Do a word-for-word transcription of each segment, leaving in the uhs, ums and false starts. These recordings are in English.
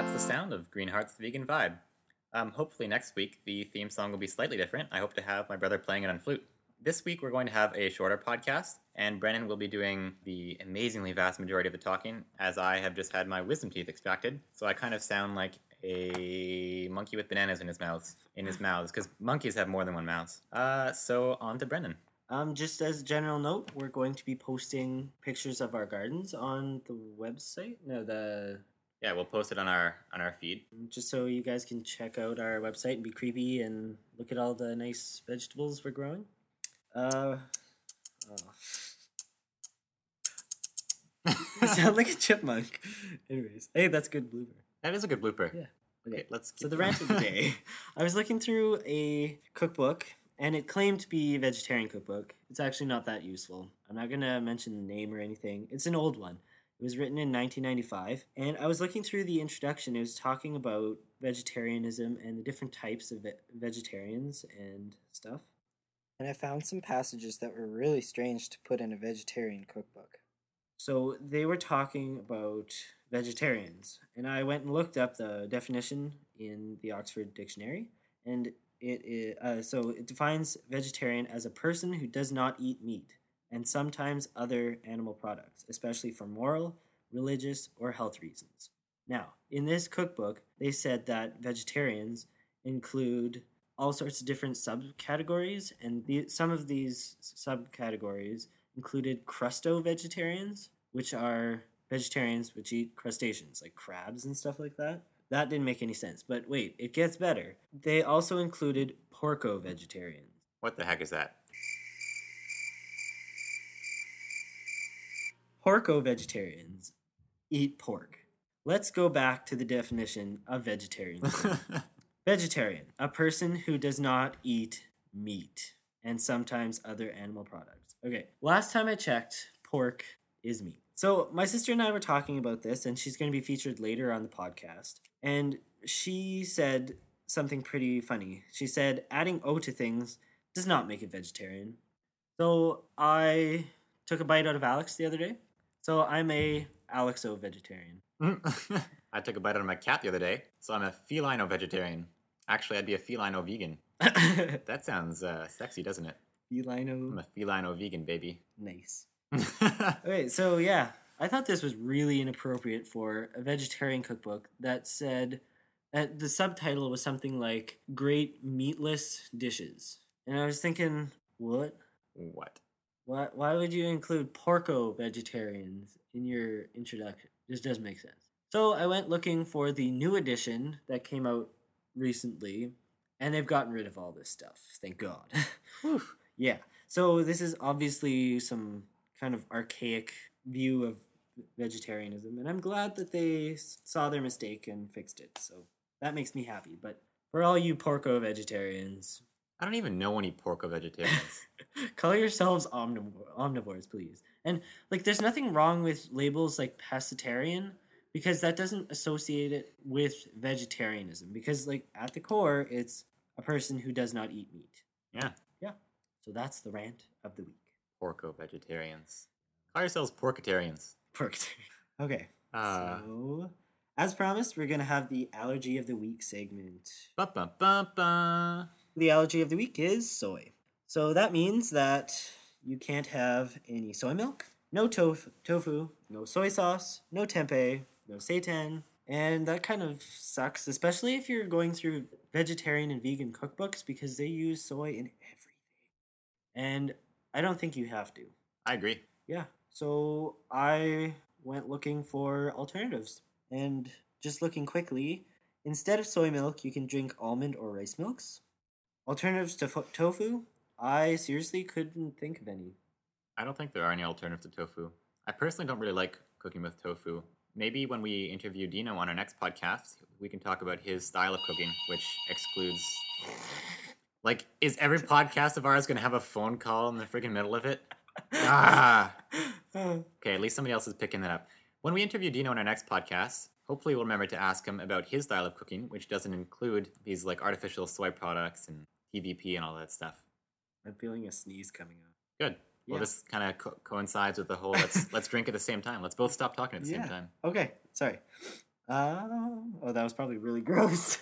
that's the sound of Greenheart's The Vegan Vibe. Um, hopefully next week, the theme song will be slightly different. I hope to have my brother playing it on flute. This week, we're going to have a shorter podcast, and Brennan will be doing the amazingly vast majority of the talking, as I have just had my wisdom teeth extracted, so I kind of sound like a monkey with bananas in his mouth, in his mouths, because monkeys have more than one mouth. Uh, so, on to Brennan. Um, just as a general note, we're going to be posting pictures of our gardens on the website. No, the... Yeah, we'll post it on our on our feed. Just so you guys can check out our website and be creepy and look at all the nice vegetables we're growing. Uh, oh. You sound like a chipmunk. Anyways, hey, that's a good blooper. That is a good blooper. Yeah. Okay, okay let's keep So the rant of the day. I was looking through a cookbook, and it claimed to be a vegetarian cookbook. It's actually not that useful. I'm not going to mention the name or anything. It's an old one. It was written in nineteen ninety-five, and I was looking through the introduction. It was talking about vegetarianism and the different types of ve- vegetarians and stuff. And I found some passages that were really strange to put in a vegetarian cookbook. So they were talking about vegetarians, and I went and looked up the definition in the Oxford Dictionary, and it is, uh, so it defines vegetarian as a person who does not eat meat, and sometimes other animal products, especially for moral, religious, or health reasons. Now, in this cookbook, they said that vegetarians include all sorts of different subcategories, and the, some of these subcategories included crusto-vegetarians, which are vegetarians which eat crustaceans, like crabs and stuff like that. That didn't make any sense, but wait, it gets better. They also included porco-vegetarians. What the heck is that? Porco-vegetarians eat pork. Let's go back to the definition of vegetarian. Vegetarian, a person who does not eat meat and sometimes other animal products. Okay, last time I checked, pork is meat. So my sister and I were talking about this, and she's going to be featured later on the podcast. And she said something pretty funny. She said, adding O to things does not make it vegetarian. So I took a bite out of Alex the other day. So I'm a Alexo vegetarian. I took a bite out of my cat the other day, so I'm a felino vegetarian. Actually, I'd be a felino vegan. That sounds uh, sexy, doesn't it? Felino. I'm a felino vegan, baby. Nice. Okay, so yeah, I thought this was really inappropriate for a vegetarian cookbook that said uh, the subtitle was something like "Great Meatless Dishes," and I was thinking, what? What? Why, why would you include porco-vegetarians in your introduction? This doesn't make sense. So I went looking for the new edition that came out recently, and they've gotten rid of all this stuff. Thank God. Yeah. So this is obviously some kind of archaic view of vegetarianism, and I'm glad that they saw their mistake and fixed it. So that makes me happy. But for all you porco-vegetarians... I don't even know any porco-vegetarians. Call yourselves omnivor- omnivores, please. And, like, there's nothing wrong with labels like pescatarian, because that doesn't associate it with vegetarianism. Because, like, at the core, it's a person who does not eat meat. Yeah. Yeah. So that's the rant of the week. Porco-vegetarians. Call yourselves porkatarians. Porkatarians. Okay. Uh, so, as promised, we're going to have the Allergy of the Week segment. Ba-ba-ba-ba. The allergy of the week is soy. So that means that you can't have any soy milk, no tof- tofu, no soy sauce, no tempeh, no seitan. And that kind of sucks, especially if you're going through vegetarian and vegan cookbooks, because they use soy in everything. And I don't think you have to. I agree. Yeah. So I went looking for alternatives. And just looking quickly, instead of soy milk, you can drink almond or rice milks. Alternatives to fo- tofu? I seriously couldn't think of any. I don't think there are any alternatives to tofu. I personally don't really like cooking with tofu. Maybe when we interview Dino on our next podcast, we can talk about his style of cooking, which excludes... Like, is every podcast of ours going to have a phone call in the freaking middle of it? Ah! Okay, at least somebody else is picking that up. When we interview Dino on our next podcast... Hopefully we'll remember to ask him about his style of cooking, which doesn't include these, like, artificial soy products and T V P and all that stuff. I'm feeling a sneeze coming up. Good. Yeah. Well, this kind of co- coincides with the whole let's let's drink at the same time. Let's both stop talking at the yeah. same time. Okay. Sorry. Uh, oh, that was probably really gross.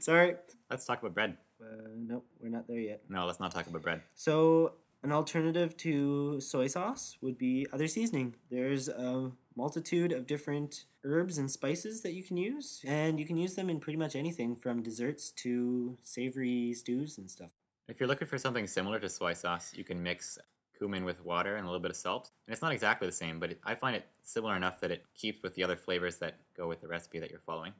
Sorry. Let's talk about bread. Uh, nope, we're not there yet. No, let's not talk about bread. So an alternative to soy sauce would be other seasoning. There's a multitude of different herbs and spices that you can use, and you can use them in pretty much anything from desserts to savory stews and stuff. If you're looking for something similar to soy sauce, you can mix cumin with water and a little bit of salt. And it's not exactly the same, but it, I find it similar enough that it keeps with the other flavors that go with the recipe that you're following.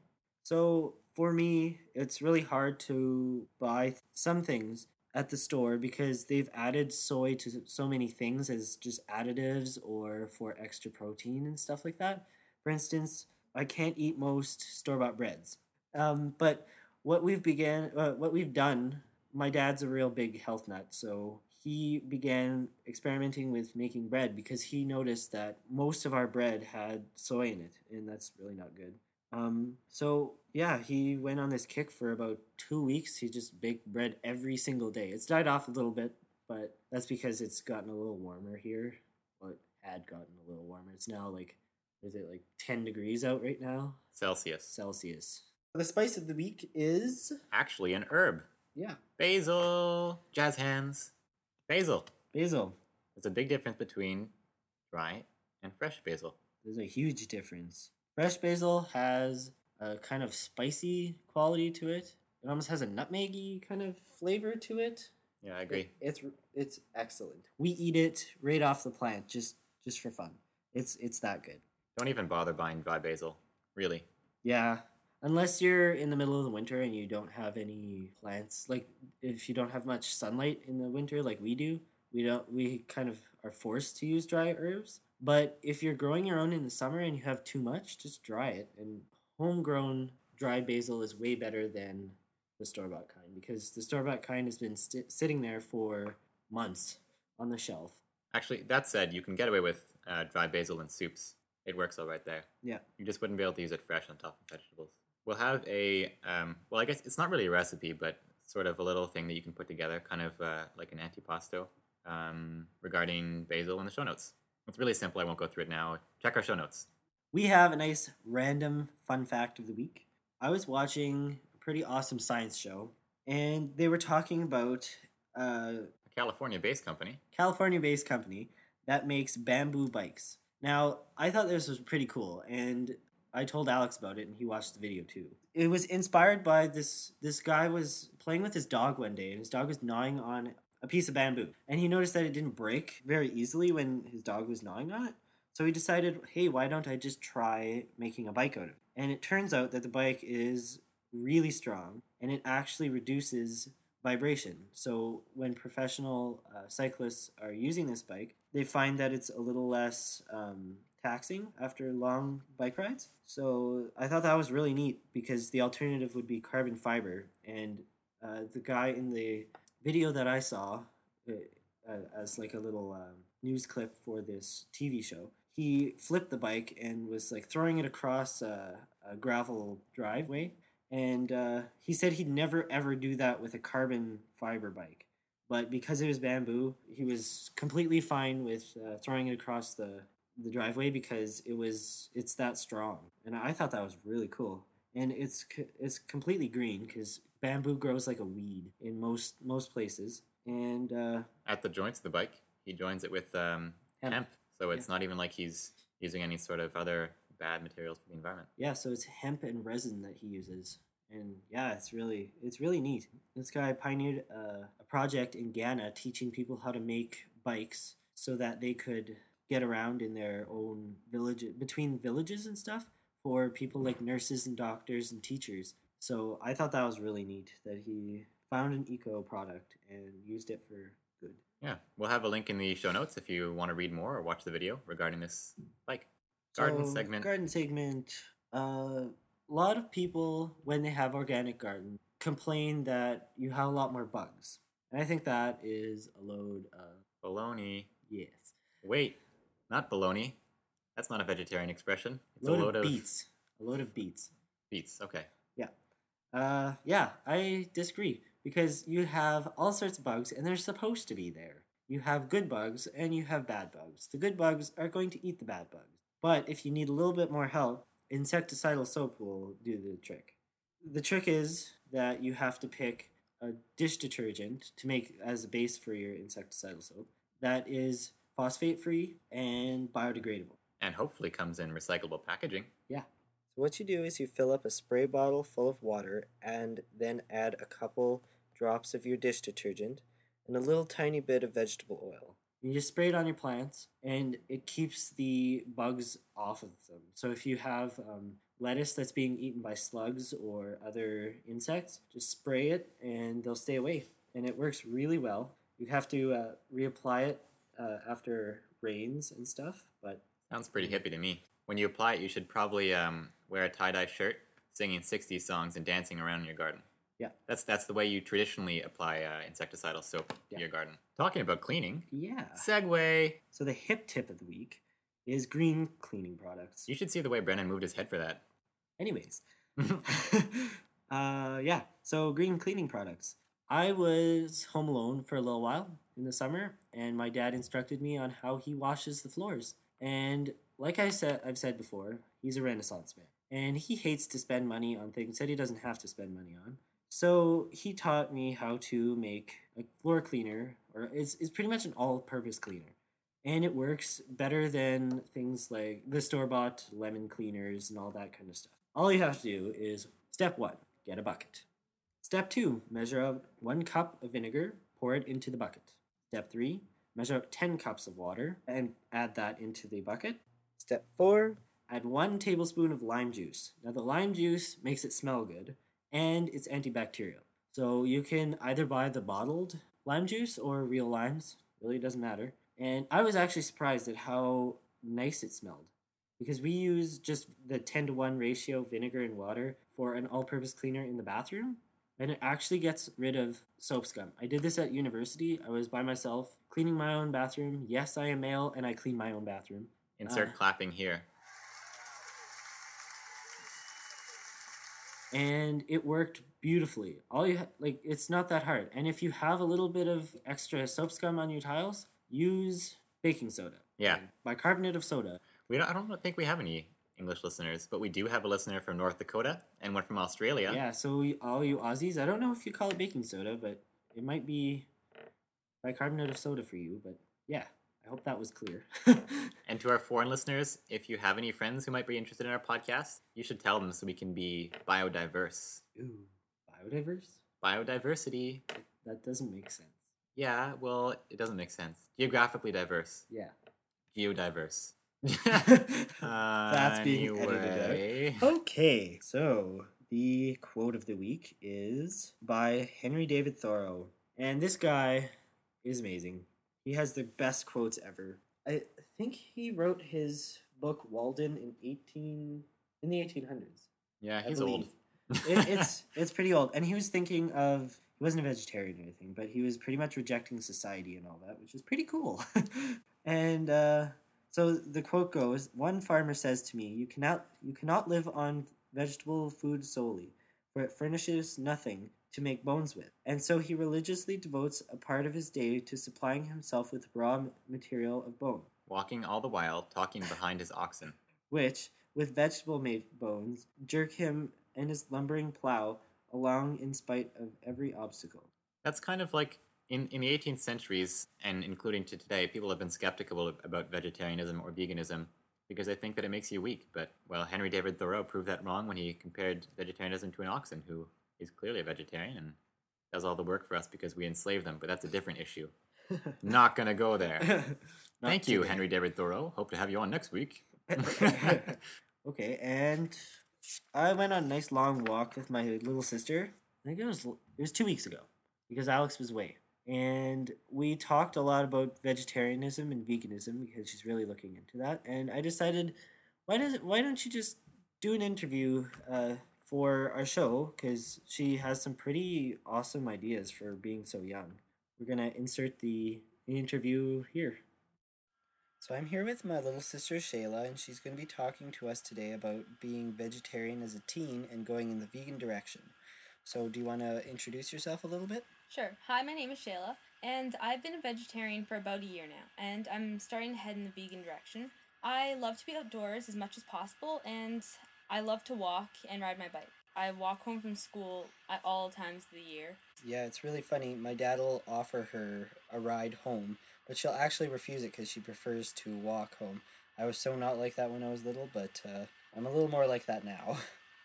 So for me, it's really hard to buy some things at the store because they've added soy to so many things as just additives or for extra protein and stuff like that. For instance, I can't eat most store-bought breads. Um, but what we've began, uh, what we've done, my dad's a real big health nut, so he began experimenting with making bread because he noticed that most of our bread had soy in it, and that's really not good. Um, so, yeah, he went on this kick for about two weeks. He just baked bread every single day. It's died off a little bit, but that's because it's gotten a little warmer here. Well, it had gotten a little warmer. It's now like, is it like ten degrees out right now? Celsius. Celsius. The spice of the week is... actually an herb. Yeah. Basil. Jazz hands. Basil. Basil. There's a big difference between dry and fresh basil. There's a huge difference. Fresh basil has a kind of spicy quality to it. It almost has a nutmeggy kind of flavor to it. Yeah, I agree. It, it's it's excellent. We eat it right off the plant just, just for fun. It's it's that good. Don't even bother buying dry basil, really. Yeah, unless you're in the middle of the winter and you don't have any plants. Like if you don't have much sunlight in the winter, like we do, we don't. We kind of are forced to use dry herbs. But if you're growing your own in the summer and you have too much, just dry it. And homegrown dry basil is way better than the store-bought kind because the store-bought kind has been st- sitting there for months on the shelf. Actually, that said, you can get away with uh, dry basil in soups. It works all right there. Yeah. You just wouldn't be able to use it fresh on top of vegetables. We'll have a, um, well, I guess it's not really a recipe, but sort of a little thing that you can put together, kind of uh, like an antipasto um, regarding basil in the show notes. It's really simple. I won't go through it now. Check our show notes. We have a nice random fun fact of the week. I was watching a pretty awesome science show, and they were talking about uh, a California-based company. California-based company that makes bamboo bikes. Now, I thought this was pretty cool, and I told Alex about it, and he watched the video too. It was inspired by this. This guy was playing with his dog one day, and his dog was gnawing on a piece of bamboo. And he noticed that it didn't break very easily when his dog was gnawing on it. So he decided, hey, why don't I just try making a bike out of it? And it turns out that the bike is really strong and it actually reduces vibration. So when professional uh, cyclists are using this bike, they find that it's a little less um, taxing after long bike rides. So I thought that was really neat because the alternative would be carbon fiber. And uh, the guy in the video that I saw uh, as like a little um, news clip for this T V show, he flipped the bike and was like throwing it across a, a gravel driveway. And uh, he said he'd never ever do that with a carbon fiber bike. But because it was bamboo, he was completely fine with uh, throwing it across the, the driveway because it was it's that strong. And I thought that was really cool. And it's it's completely green because bamboo grows like a weed in most most places. And uh, at the joints of the bike, he joins it with um, hemp. hemp. So it's yeah. not even like he's using any sort of other bad materials for the environment. Yeah, so it's hemp and resin that he uses. And yeah, it's really it's really neat. This guy pioneered a, a project in Ghana teaching people how to make bikes so that they could get around in their own village, between villages and stuff, for people like nurses and doctors and teachers. So I thought that was really neat that he found an eco product and used it for good. Yeah, we'll have a link in the show notes if you want to read more or watch the video regarding this bike. Garden so, segment. Garden segment. A uh, lot of people, when they have organic garden, complain that you have a lot more bugs. And I think that is a load of... baloney. Yes. Wait, not baloney. That's not a vegetarian expression. It's load a load of... beets. Of... A load of beets. Beets, okay. Uh, yeah, I disagree, because you have all sorts of bugs, and they're supposed to be there. You have good bugs, and you have bad bugs. The good bugs are going to eat the bad bugs. But if you need a little bit more help, insecticidal soap will do the trick. The trick is that you have to pick a dish detergent to make as a base for your insecticidal soap that is phosphate-free and biodegradable. And hopefully comes in recyclable packaging. Yeah. So what you do is you fill up a spray bottle full of water and then add a couple drops of your dish detergent and a little tiny bit of vegetable oil. You just spray it on your plants, and it keeps the bugs off of them. So if you have um, lettuce that's being eaten by slugs or other insects, just spray it, and they'll stay away. And it works really well. You have to uh, reapply it uh, after rains and stuff. But sounds pretty hippie to me. When you apply it, you should probably um, wear a tie-dye shirt, singing sixties songs, and dancing around in your garden. Yeah, that's that's the way you traditionally apply uh, insecticidal soap yeah. to your garden. Talking about cleaning. Yeah. Segue. So the hip tip of the week is green cleaning products. You should see the way Brennan moved his head for that. Anyways. uh, yeah, so green cleaning products. I was home alone for a little while in the summer, and my dad instructed me on how he washes the floors. And like I said, I've said before, he's a Renaissance man. And he hates to spend money on things that he doesn't have to spend money on. So he taught me how to make a floor cleaner, or it's, it's pretty much an all-purpose cleaner. And it works better than things like the store-bought lemon cleaners and all that kind of stuff. All you have to do is, step one, get a bucket. Step two, measure out one cup of vinegar, pour it into the bucket. Step three, measure out ten cups of water and add that into the bucket. Step four, add one tablespoon of lime juice. Now the lime juice makes it smell good. And it's antibacterial. So you can either buy the bottled lime juice or real limes. Really doesn't matter. And I was actually surprised at how nice it smelled. Because we use just the ten to one ratio vinegar and water for an all-purpose cleaner in the bathroom. And it actually gets rid of soap scum. I did this at university. I was by myself cleaning my own bathroom. Yes, I am male and I clean my own bathroom. Insert uh, clapping here. And it worked beautifully. All you ha- like, it's not that hard. And if you have a little bit of extra soap scum on your tiles, use baking soda. Yeah, bicarbonate of soda. We don't. I don't think we have any English listeners, but we do have a listener from North Dakota and one from Australia. Yeah. So we, all you Aussies, I don't know if you call it baking soda, but it might be bicarbonate of soda for you. But yeah, I hope that was clear. And to our foreign listeners, if you have any friends who might be interested in our podcast, you should tell them so we can be biodiverse. Ooh, biodiverse? Biodiversity. That doesn't make sense. Yeah, well, it doesn't make sense. Geographically diverse. Yeah. Geodiverse. That's being edited out. Okay, so the quote of the week is by Henry David Thoreau. And this guy is amazing. He has the best quotes ever. I think he wrote his book Walden in eighteen in the eighteen hundreds. Yeah, he's old. it, it's it's pretty old, and he was thinking of he wasn't a vegetarian or anything, but he was pretty much rejecting society and all that, which is pretty cool. and uh, so the quote goes: "One farmer says to me, you cannot you cannot live on vegetable food solely, for it furnishes nothing to make bones with. And so he religiously devotes a part of his day to supplying himself with raw material of bone. Walking all the while, talking behind his oxen. Which, with vegetable-made bones, jerk him and his lumbering plow along in spite of every obstacle." That's kind of like, in, in the eighteenth centuries, and including to today, people have been skeptical about vegetarianism or veganism, because they think that it makes you weak. But, well, Henry David Thoreau proved that wrong when he compared vegetarianism to an oxen who is clearly a vegetarian and does all the work for us because we enslave them, but that's a different issue. Not gonna go there. Thank you, Henry David Thoreau. Hope to have you on next week. Okay, and I went on a nice long walk with my little sister. I think it was it was two weeks ago because Alex was away. And we talked a lot about vegetarianism and veganism because she's really looking into that. And I decided, why does why don't you just do an interview uh, for our show, because she has some pretty awesome ideas for being so young. We're going to insert the interview here. So I'm here with my little sister Shayla, and she's going to be talking to us today about being vegetarian as a teen and going in the vegan direction. So do you want to introduce yourself a little bit? Sure. Hi, my name is Shayla, and I've been a vegetarian for about a year now, and I'm starting to head in the vegan direction. I love to be outdoors as much as possible, and I love to walk and ride my bike. I walk home from school at all times of the year. Yeah, it's really funny. My dad will offer her a ride home, but she'll actually refuse it because she prefers to walk home. I was so not like that when I was little, but uh, I'm a little more like that now.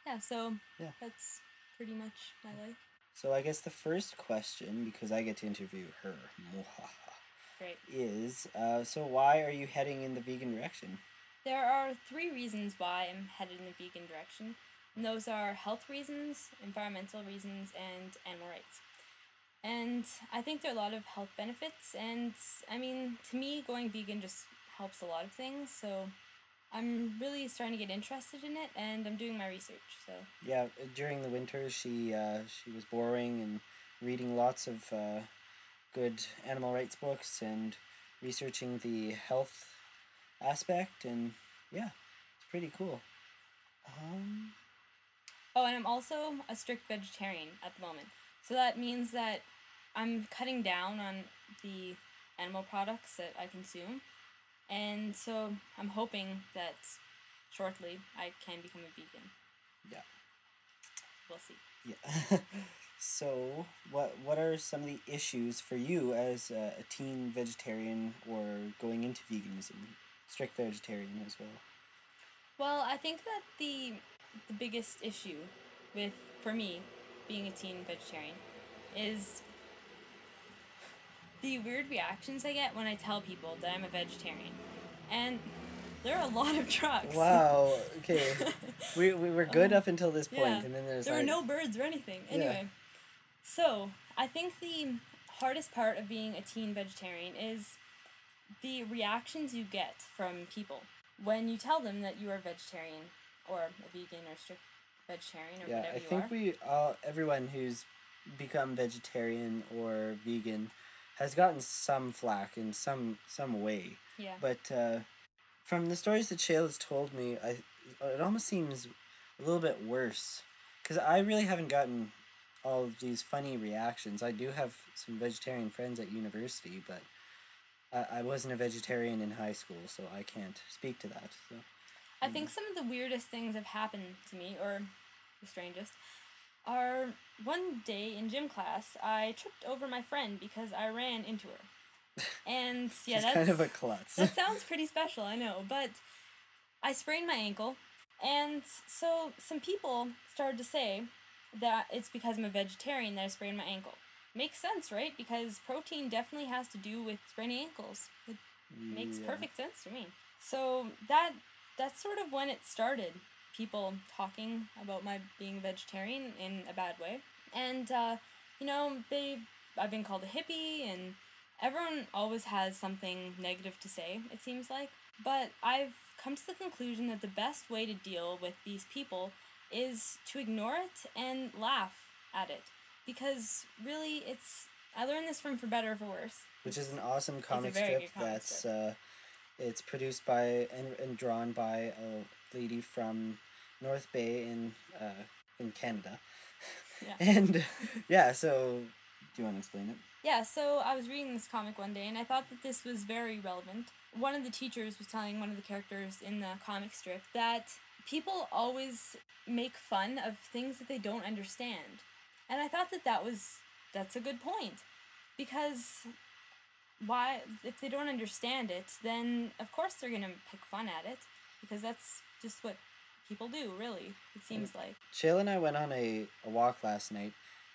Yeah, so yeah. That's pretty much my life. So I guess the first question, because I get to interview her, Great. is, uh, so why are you heading in the vegan direction? There are three reasons why I'm headed in the vegan direction. And those are health reasons, environmental reasons, and animal rights. And I think there are a lot of health benefits, and I mean, to me, going vegan just helps a lot of things, so I'm really starting to get interested in it, and I'm doing my research, so. Yeah, during the winter, she, uh, she was borrowing and reading lots of uh, good animal rights books and researching the health aspect, and yeah, it's pretty cool. Um... Oh, and I'm also a strict vegetarian at the moment. So that means that I'm cutting down on the animal products that I consume. And so I'm hoping that shortly I can become a vegan. Yeah. We'll see. Yeah. So what what are some of the issues for you as a, a teen vegetarian or going into veganism, strict vegetarian as well? Well, I think that the... The biggest issue with, for me, being a teen vegetarian is the weird reactions I get when I tell people that I'm a vegetarian. And there are a lot of trucks. Wow, okay. we, we were good um, up until this point, yeah, and then there's There like... were no birds or anything. Anyway, yeah. So I think the hardest part of being a teen vegetarian is the reactions you get from people when you tell them that you are vegetarian. Or a vegan or strict vegetarian or yeah, whatever you are. Yeah, I think we all, everyone who's become vegetarian or vegan has gotten some flack in some some way. Yeah. But uh, from the stories that Shayla's told me, I it almost seems a little bit worse. Because I really haven't gotten all of these funny reactions. I do have some vegetarian friends at university, but I, I wasn't a vegetarian in high school, so I can't speak to that, so... I think some of the weirdest things have happened to me, or the strangest, are one day in gym class, I tripped over my friend because I ran into her. And yeah, that's kind of a klutz. That sounds pretty special, I know, but I sprained my ankle. And so some people started to say that it's because I'm a vegetarian that I sprained my ankle. Makes sense, right? Because protein definitely has to do with spraining ankles. It yeah. makes perfect sense to me. So that... That's sort of when it started, people talking about my being vegetarian in a bad way. And, uh, you know, they I've been called a hippie, and everyone always has something negative to say, it seems like. But I've come to the conclusion that the best way to deal with these people is to ignore it and laugh at it. Because, really, it's... I learned this from For Better or For Worse. Which is an awesome comic strip that's... Uh... It's produced by and, and drawn by a lady from North Bay in uh, in Canada. Yeah. And, yeah, so do you want to explain it? Yeah, so I was reading this comic one day, and I thought that this was very relevant. One of the teachers was telling one of the characters in the comic strip that people always make fun of things that they don't understand. And I thought that that was, that's a good point, because... Why, if they don't understand it, then of course they're going to pick fun at it, because that's just what people do, really, it seems and like. Shayla and I went on a, a walk last night,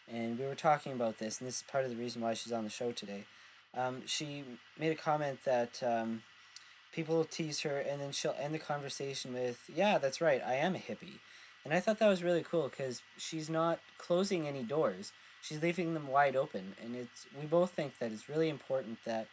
and we were talking about this, and this is part of the reason why she's on the show today. Um, she made a comment that um, people tease her, and then she'll end the conversation with, yeah, that's right, I am a hippie. And I thought that was really cool, because she's not closing any doors. She's leaving them wide open, and it's we both think that it's really important that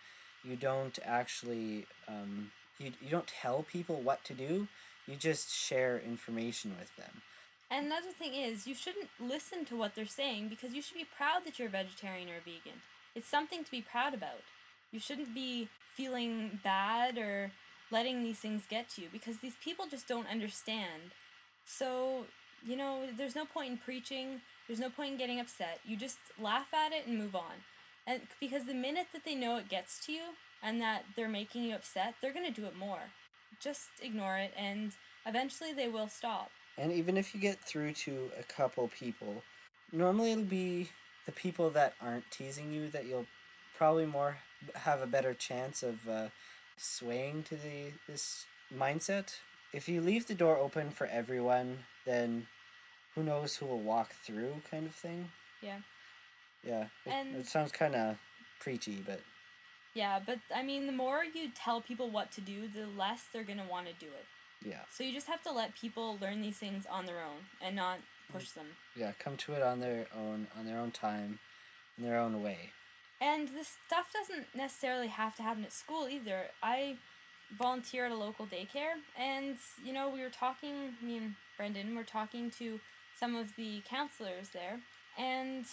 you don't actually, um, you, you don't tell people what to do, you just share information with them. And another thing is, you shouldn't listen to what they're saying, because you should be proud that you're a vegetarian or a vegan. It's something to be proud about. You shouldn't be feeling bad or letting these things get to you, because these people just don't understand. So, you know, there's no point in preaching. There's no point in getting upset. You just laugh at it and move on. And because the minute that they know it gets to you and that they're making you upset, they're going to do it more. Just ignore it, and eventually they will stop. And even if you get through to a couple people, normally it'll be the people that aren't teasing you that you'll probably more have a better chance of uh, swaying to the this mindset. If you leave the door open for everyone, then who knows who will walk through, kind of thing. Yeah. Yeah. It, and it sounds kind of preachy, but... Yeah, but, I mean, the more you tell people what to do, the less they're going to want to do it. Yeah. So you just have to let people learn these things on their own and not push them. Yeah, come to it on their own, on their own time, in their own way. And this stuff doesn't necessarily have to happen at school either. I volunteer at a local daycare, and, you know, we were talking, me and Brendan were talking to some of the counselors there, and...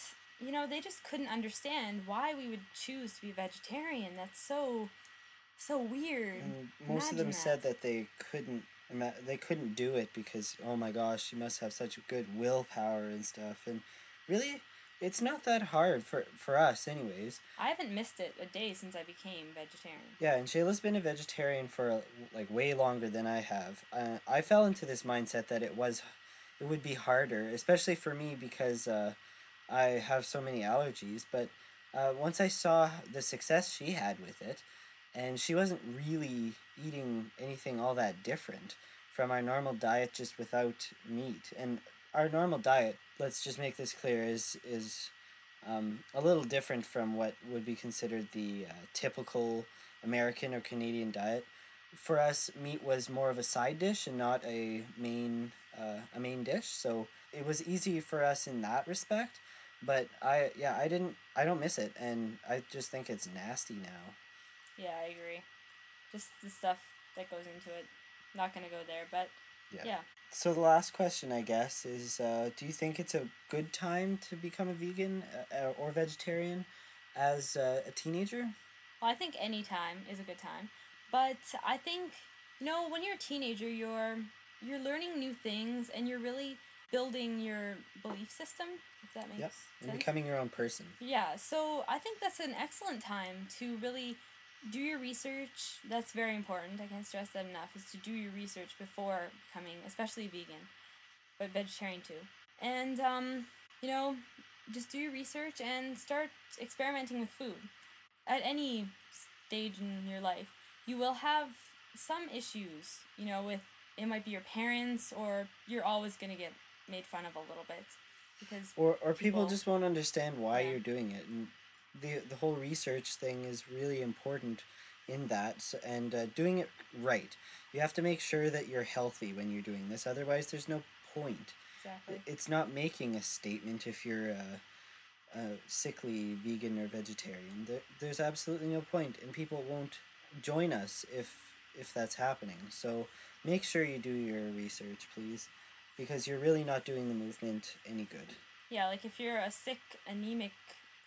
You know, they just couldn't understand why we would choose to be vegetarian. That's so, so weird. And most Imagine of them that. said that they couldn't, they couldn't do it because, oh my gosh, you must have such good willpower and stuff. And really, it's not that hard for, for us anyways. I haven't missed it a day since I became vegetarian. Yeah, and Shayla's been a vegetarian for like way longer than I have. Uh, I fell into this mindset that it was, it would be harder, especially for me because... Uh, I have so many allergies, but uh, once I saw the success she had with it, and she wasn't really eating anything all that different from our normal diet just without meat. And our normal diet, let's just make this clear, is is um, a little different from what would be considered the uh, typical American or Canadian diet. For us, meat was more of a side dish and not a main uh, a main dish, so it was easy for us in that respect. But I yeah I didn't I don't miss it, and I just think it's nasty now. Yeah, I agree. Just the stuff that goes into it. Not gonna go there, but yeah. yeah. So the last question, I guess, is: uh, do you think it's a good time to become a vegan uh, or vegetarian as uh, a teenager? Well, I think any time is a good time, but I think you know when you're a teenager, you're you're learning new things, and you're really building your belief system, if that makes yep. sense. And becoming your own person. Yeah, so I think that's an excellent time to really do your research. That's very important. I can't stress that enough, is to do your research before becoming, especially vegan, but vegetarian too. And, um, you know, just do your research and start experimenting with food. At any stage in your life, you will have some issues, you know, with, it might be your parents, or you're always going to get made fun of a little bit because or or people, people just won't understand why yeah. you're doing it, and the the whole research thing is really important in that, and uh, doing it right. You have to make sure that you're healthy when you're doing this, otherwise there's no point. Exactly. It's not making a statement if you're a, a sickly vegan or vegetarian. There, there's absolutely no point, and people won't join us if if that's happening. So make sure you do your research, please, because you're really not doing the movement any good. Yeah, like if you're a sick, anemic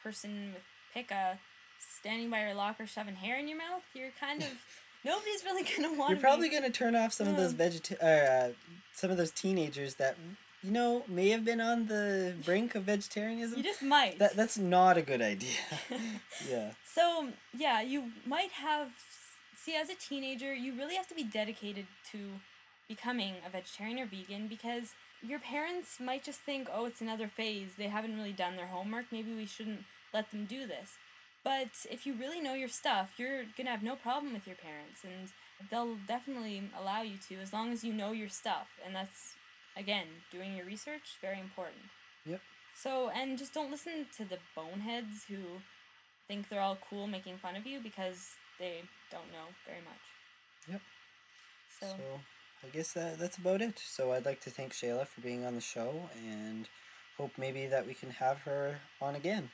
person with pica standing by your locker shoving hair in your mouth, you're kind of... nobody's really going to want to You're probably going to turn off some um, of those vegeta- or, uh, some of those teenagers that, you know, may have been on the brink of vegetarianism. You just might. That That's not a good idea. Yeah. So, yeah, you might have... See, as a teenager, you really have to be dedicated to... becoming a vegetarian or vegan, because your parents might just think, oh, it's another phase, they haven't really done their homework, maybe we shouldn't let them do this. But if you really know your stuff, you're gonna have no problem with your parents, and they'll definitely allow you to, as long as you know your stuff. And that's, again, doing your research, very important. Yep. So, and just don't listen to the boneheads who think they're all cool making fun of you, because they don't know very much. Yep. So... so... I guess that that's about it. So I'd like to thank Shayla for being on the show, and hope maybe that we can have her on again.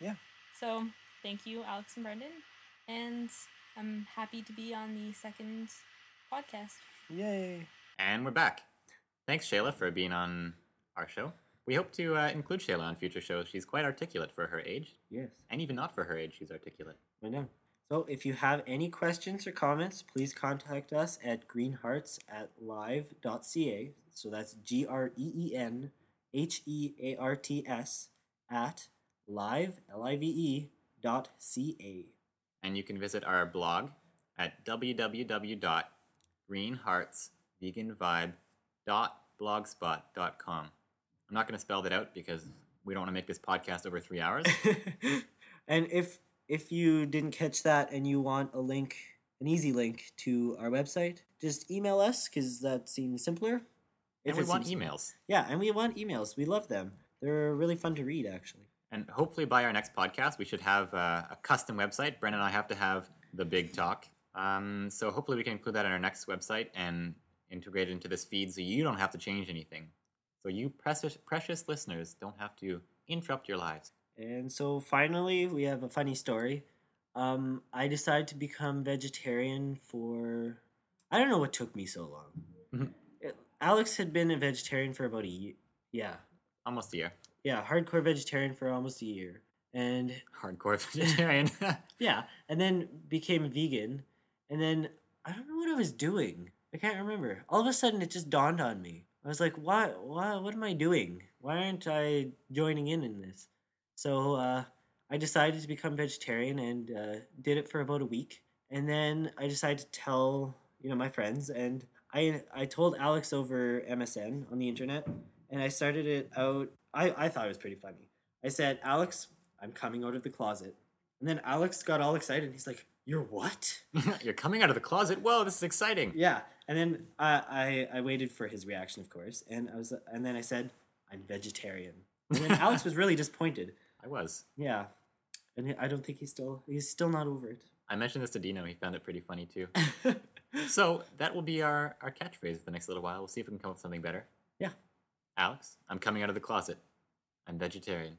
Yeah. So thank you, Alex and Brendan, and I'm happy to be on the second podcast. Yay. And we're back. Thanks, Shayla, for being on our show. We hope to uh, include Shayla on future shows. She's quite articulate for her age. Yes. And even not for her age, she's articulate. I know. So if you have any questions or comments, please contact us at greenhearts at live.ca. So that's G R E E N H E A R T S at live, L I V E, dot C-A. And you can visit our blog at w w w dot greenhearts vegan vibe dot blogspot dot com. I'm not going to spell that out because we don't want to make this podcast over three hours. And if if you didn't catch that and you want a link, an easy link to our website, just email us because that seems simpler. If and we want emails. Simpler. Yeah, and we want emails. We love them. They're really fun to read, actually. And hopefully by our next podcast, we should have uh, a custom website. Brendan and I have to have the big talk. Um, so hopefully we can include that in our next website and integrate it into this feed so you don't have to change anything. So you precious, precious listeners don't have to interrupt your lives. And so finally, we have a funny story. Um, I decided to become vegetarian for... I don't know what took me so long. Mm-hmm. It, Alex had been a vegetarian for about a year. Yeah. Almost a year. Yeah, hardcore vegetarian for almost a year. And hardcore vegetarian. Yeah, and then became vegan. And then I don't know what I was doing. I can't remember. All of a sudden, it just dawned on me. I was like, why, why, what am I doing? Why aren't I joining in in this? So uh, I decided to become vegetarian and uh, did it for about a week. And then I decided to tell, you know, my friends. And I I told Alex over M S N on the internet. And I started it out. I, I thought it was pretty funny. I said, Alex, I'm coming out of the closet. And then Alex got all excited. And he's like, you're what? You're coming out of the closet? Whoa, this is exciting. Yeah. And then uh, I, I waited for his reaction, of course. And I was, and then I said, I'm vegetarian. And then Alex was really disappointed. I was. Yeah. And I don't think he's still, he's still not over it. I mentioned this to Dino. He found it pretty funny, too. So that will be our, our catchphrase for the next little while. We'll see if we can come up with something better. Yeah. Alex, I'm coming out of the closet. I'm vegetarian.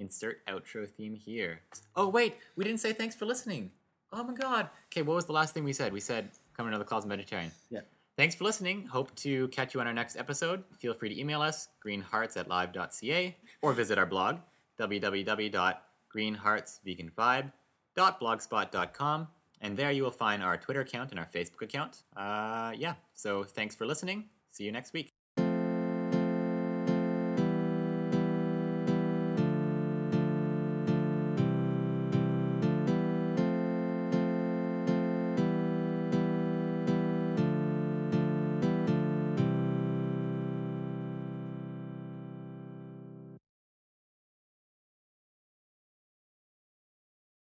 Insert outro theme here. Oh, wait. We didn't say thanks for listening. Oh, my God. Okay, what was the last thing we said? We said coming out of the closet, vegetarian. Yeah. Thanks for listening. Hope to catch you on our next episode. Feel free to email us, greenhearts at live dot c a, or visit our blog, w w w dot greenhearts vegan vibe dot blogspot dot com. And there you will find our Twitter account and our Facebook account. Uh, yeah, so thanks for listening. See you next week.